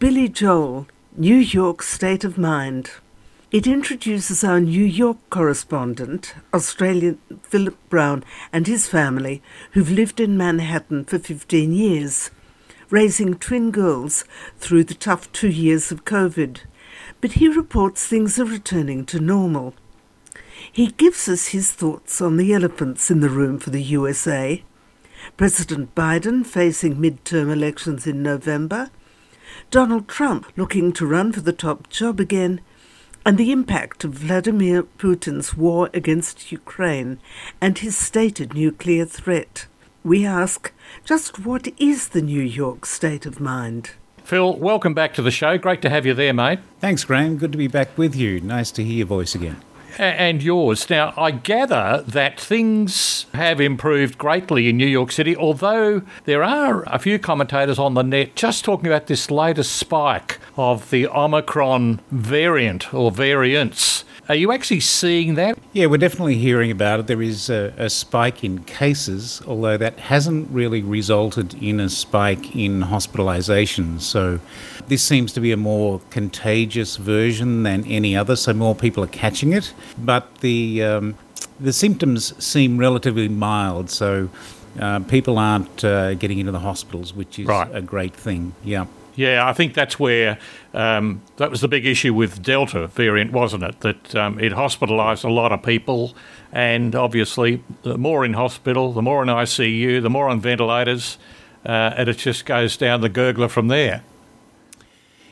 Billy Joel, New York State of Mind. It introduces our New York correspondent, Australian Philip Brown, and his family, who've lived in Manhattan for 15 years, raising twin girls through the tough 2 years of COVID. But he reports things are returning to normal. He gives us his thoughts on the elephants in the room for the USA, President Biden facing midterm elections in November, Donald Trump looking to run for the top job again, and the impact of Vladimir Putin's war against Ukraine and his stated nuclear threat. We ask, just what is the New York state of mind? Phil, welcome back to the show. Great to have you there, mate. Thanks, Graeme. Good to be back with you. Nice to hear your voice again. And yours. Now, I gather that things have improved greatly in New York City, although there are a few commentators on the net just talking about this latest spike of the Omicron variant or variants. Are you actually seeing that? Yeah, we're definitely hearing about it. There is a spike in cases, although that hasn't really resulted in a spike in hospitalisations. So this seems to be a more contagious version than any other, so more people are catching it. But the symptoms seem relatively mild, so people aren't getting into the hospitals, which is a great thing. Yeah. Yeah, I think that's where that was the big issue with Delta variant, wasn't it? That it hospitalised a lot of people, and obviously the more in hospital, the more in ICU, the more on ventilators, and it just goes down the gurgler from there.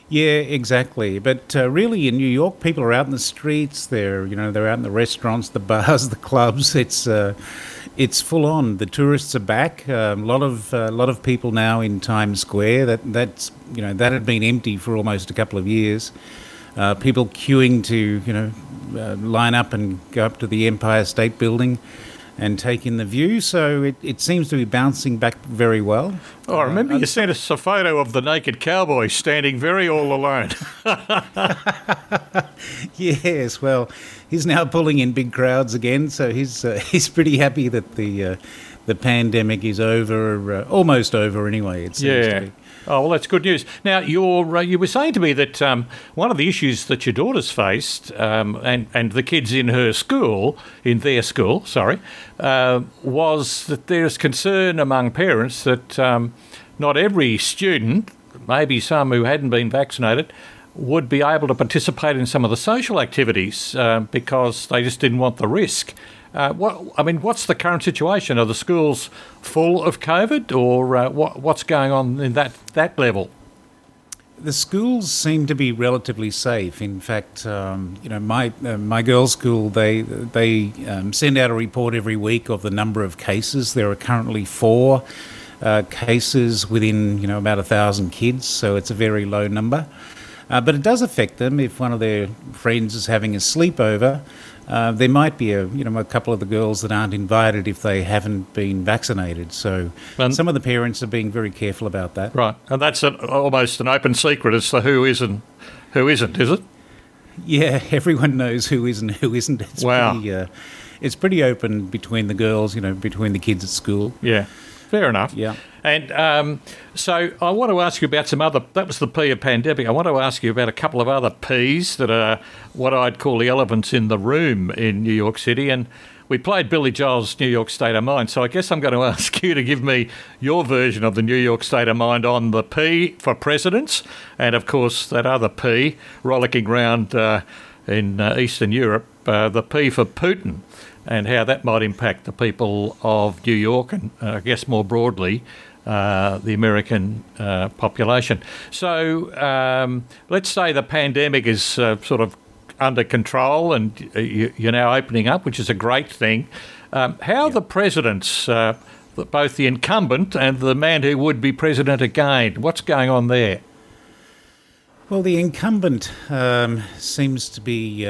Yeah, exactly. But really, in New York, people are out in the streets. They're out in the restaurants, the bars, the clubs. It's full on. The tourists are back. A lot of people now in Times Square. That had been empty for almost a couple of years. People queuing to line up and go up to the Empire State Building and take in the view. So it seems to be bouncing back very well. Oh, I remember you sent us a photo of the naked cowboy standing very all alone. Yes, well, he's now pulling in big crowds again, so he's pretty happy that the pandemic is over, almost over anyway, it seems to be. Oh, well, that's good news. Now, you were saying to me that one of the issues that your daughter's faced and the kids in their school, was that there's concern among parents that not every student, maybe some who hadn't been vaccinated, would be able to participate in some of the social activities because they just didn't want the risk. What's the current situation? Are the schools full of COVID, or what's going on in that level? The schools seem to be relatively safe. In fact, my girls' school, they send out a report every week of the number of cases. There are currently 4 cases within about 1,000 kids, so it's a very low number. But it does affect them if one of their friends is having a sleepover. There might be a couple of the girls that aren't invited if they haven't been vaccinated. So some of the parents are being very careful about that. Right, and that's almost an open secret as to who is and who isn't, is it? Yeah, everyone knows who is and who isn't. It's it's pretty open between the girls, between the kids at school. Yeah, fair enough. Yeah. And so I want to ask you about some other... That was the P of pandemic. I want to ask you about a couple of other Ps that are what I'd call the elephants in the room in New York City. And we played Billy Joel's New York State of Mind, so I guess I'm going to ask you to give me your version of the New York State of Mind on the P for presidents and, of course, that other P rollicking around in Eastern Europe, the P for Putin, and how that might impact the people of New York and, I guess, more broadly, the American population. So let's say the pandemic is sort of under control and you're now opening up, which is a great thing. How are the presidents, both the incumbent and the man who would be president again, what's going on there? Well, the incumbent seems to be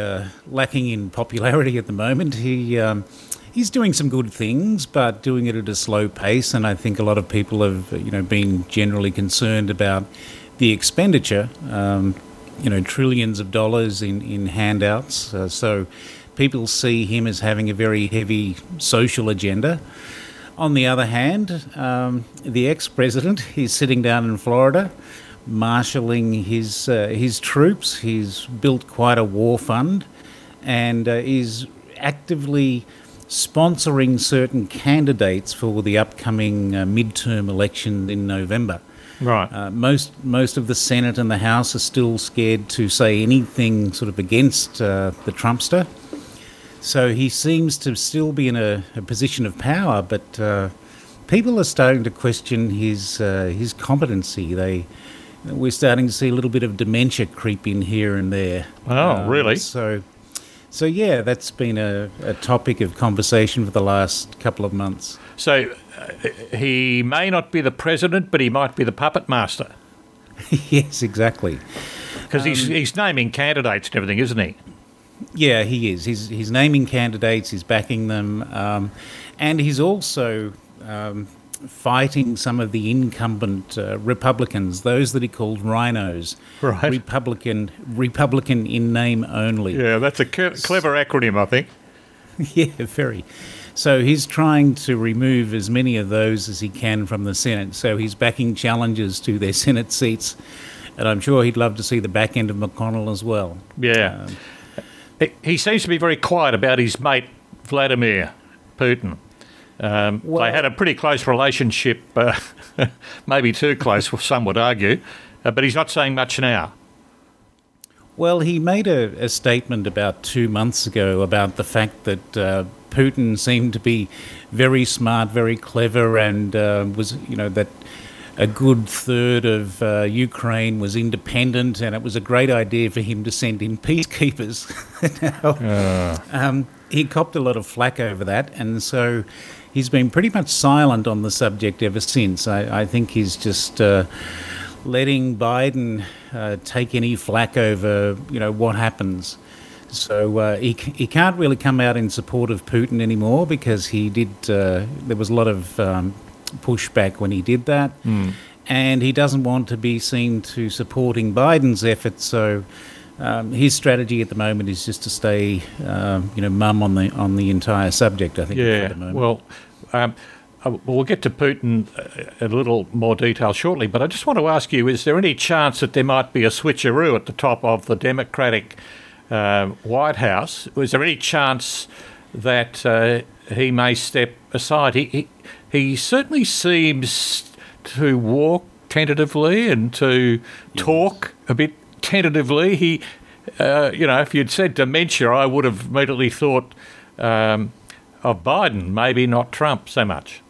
lacking in popularity at the moment. He's doing some good things, but doing it at a slow pace, and I think a lot of people have, been generally concerned about the expenditure, trillions of dollars in handouts. So people see him as having a very heavy social agenda. On the other hand, the ex-president, he's sitting down in Florida, marshalling his troops. He's built quite a war fund and is actively sponsoring certain candidates for the upcoming midterm election in November. Right. Most of the Senate and the House are still scared to say anything sort of against the Trumpster. So he seems to still be in a position of power, but people are starting to question his competency. We're starting to see a little bit of dementia creep in here and there. Oh, really? So yeah, that's been a topic of conversation for the last couple of months. So he may not be the president, but he might be the puppet master. Yes, exactly. Because he's naming candidates and everything, isn't he? Yeah, he is. He's naming candidates, he's backing them, and he's also fighting some of the incumbent Republicans, those that he called rhinos. Right. Republican in name only. Yeah, that's a clever acronym, I think. Yeah, very. So he's trying to remove as many of those as he can from the Senate. So he's backing challengers to their Senate seats, and I'm sure he'd love to see the back end of McConnell as well. Yeah. He seems to be very quiet about his mate, Vladimir Putin. They had a pretty close relationship, maybe too close, some would argue, but he's not saying much now. Well, he made a statement about 2 months ago about the fact that Putin seemed to be very smart, very clever, and was, you know, that a good third of Ukraine was independent, and it was a great idea for him to send in peacekeepers. He copped a lot of flack over that, and so he's been pretty much silent on the subject ever since. I think he's just letting Biden take any flack over, you know, what happens. So he can't really come out in support of Putin anymore because he did. There was a lot of pushback when he did that, and he doesn't want to be seen to supporting Biden's efforts, so his strategy at the moment is just to stay mum on the entire subject, I think. Yeah, at the moment. Well, we'll get to Putin in a little more detail shortly, but I just want to ask you, is there any chance that there might be a switcheroo at the top of the Democratic White House? Is there any chance that he may step aside? He certainly seems to walk tentatively and to talk a bit tentatively. He, if you'd said dementia, I would have immediately thought of Biden, maybe not Trump so much.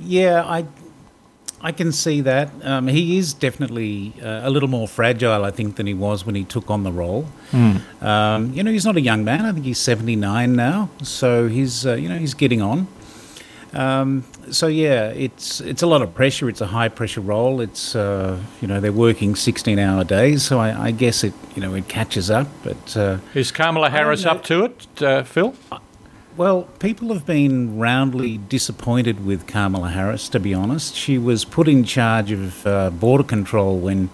Yeah, I can see that. He is definitely a little more fragile, I think, than he was when he took on the role. Mm. He's not a young man. I think he's 79 now, so he's getting on. So yeah, it's a lot of pressure. It's a high pressure role. It's they're working 16-hour days, so I guess it catches up. But is Kamala Harris up to it, Phil? Well, people have been roundly disappointed with Kamala Harris. To be honest, she was put in charge of border control when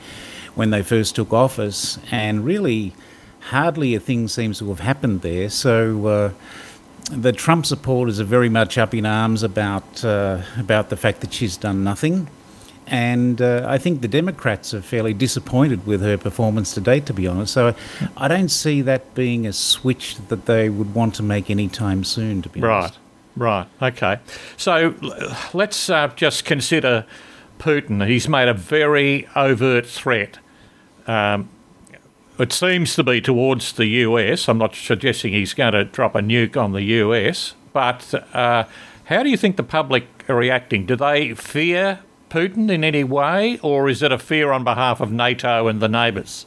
they first took office, and really, hardly a thing seems to have happened there. So. The Trump supporters are very much up in arms about the fact that she's done nothing. And I think the Democrats are fairly disappointed with her performance to date, to be honest. So I don't see that being a switch that they would want to make anytime soon, to be honest. Right, okay. So let's just consider Putin. He's made a very overt threat. It seems to be towards the US. I'm not suggesting he's going to drop a nuke on the US, but how do you think the public are reacting? Do they fear Putin in any way, or is it a fear on behalf of NATO and the neighbours?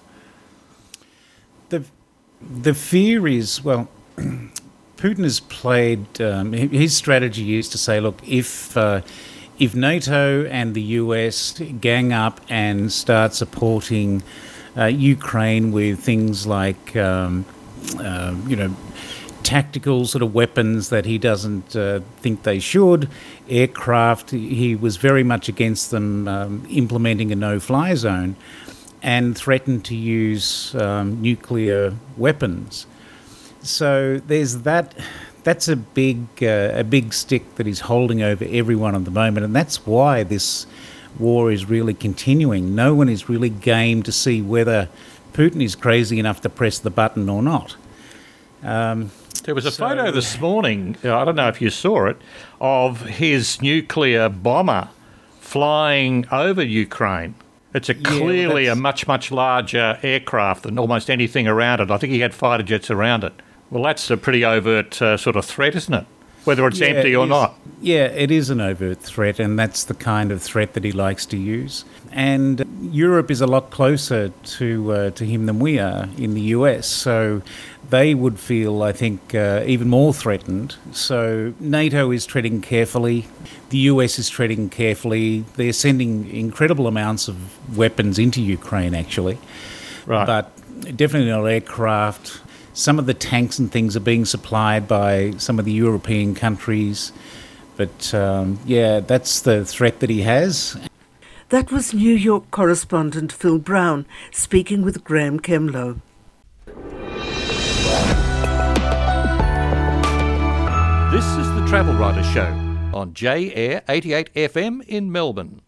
The fear is, well, Putin has played... his strategy is to say, look, if NATO and the US gang up and start supporting... Ukraine with things like, tactical sort of weapons that he doesn't think they should, aircraft. He was very much against them implementing a no-fly zone and threatened to use nuclear weapons. So there's that. That's a big stick that he's holding over everyone at the moment, and that's why this war is really continuing. No one is really game to see whether Putin is crazy enough to press the button or not. There was a photo this morning, I don't know if you saw it, of his nuclear bomber flying over Ukraine. It's clearly a much, much larger aircraft than almost anything around it. I think he had fighter jets around it. Well, that's a pretty overt sort of threat, isn't it? Whether it's empty or not. Yeah, it is an overt threat, and that's the kind of threat that he likes to use. And Europe is a lot closer to him than we are in the US, so they would feel, I think, even more threatened. So NATO is treading carefully. The US is treading carefully. They're sending incredible amounts of weapons into Ukraine, actually. Right. But definitely not aircraft. Some of the tanks and things are being supplied by some of the European countries. But, that's the threat that he has. That was New York correspondent Phil Brown speaking with Graeme Kemlo. This is the Travel Writer Show on JAir 88FM in Melbourne.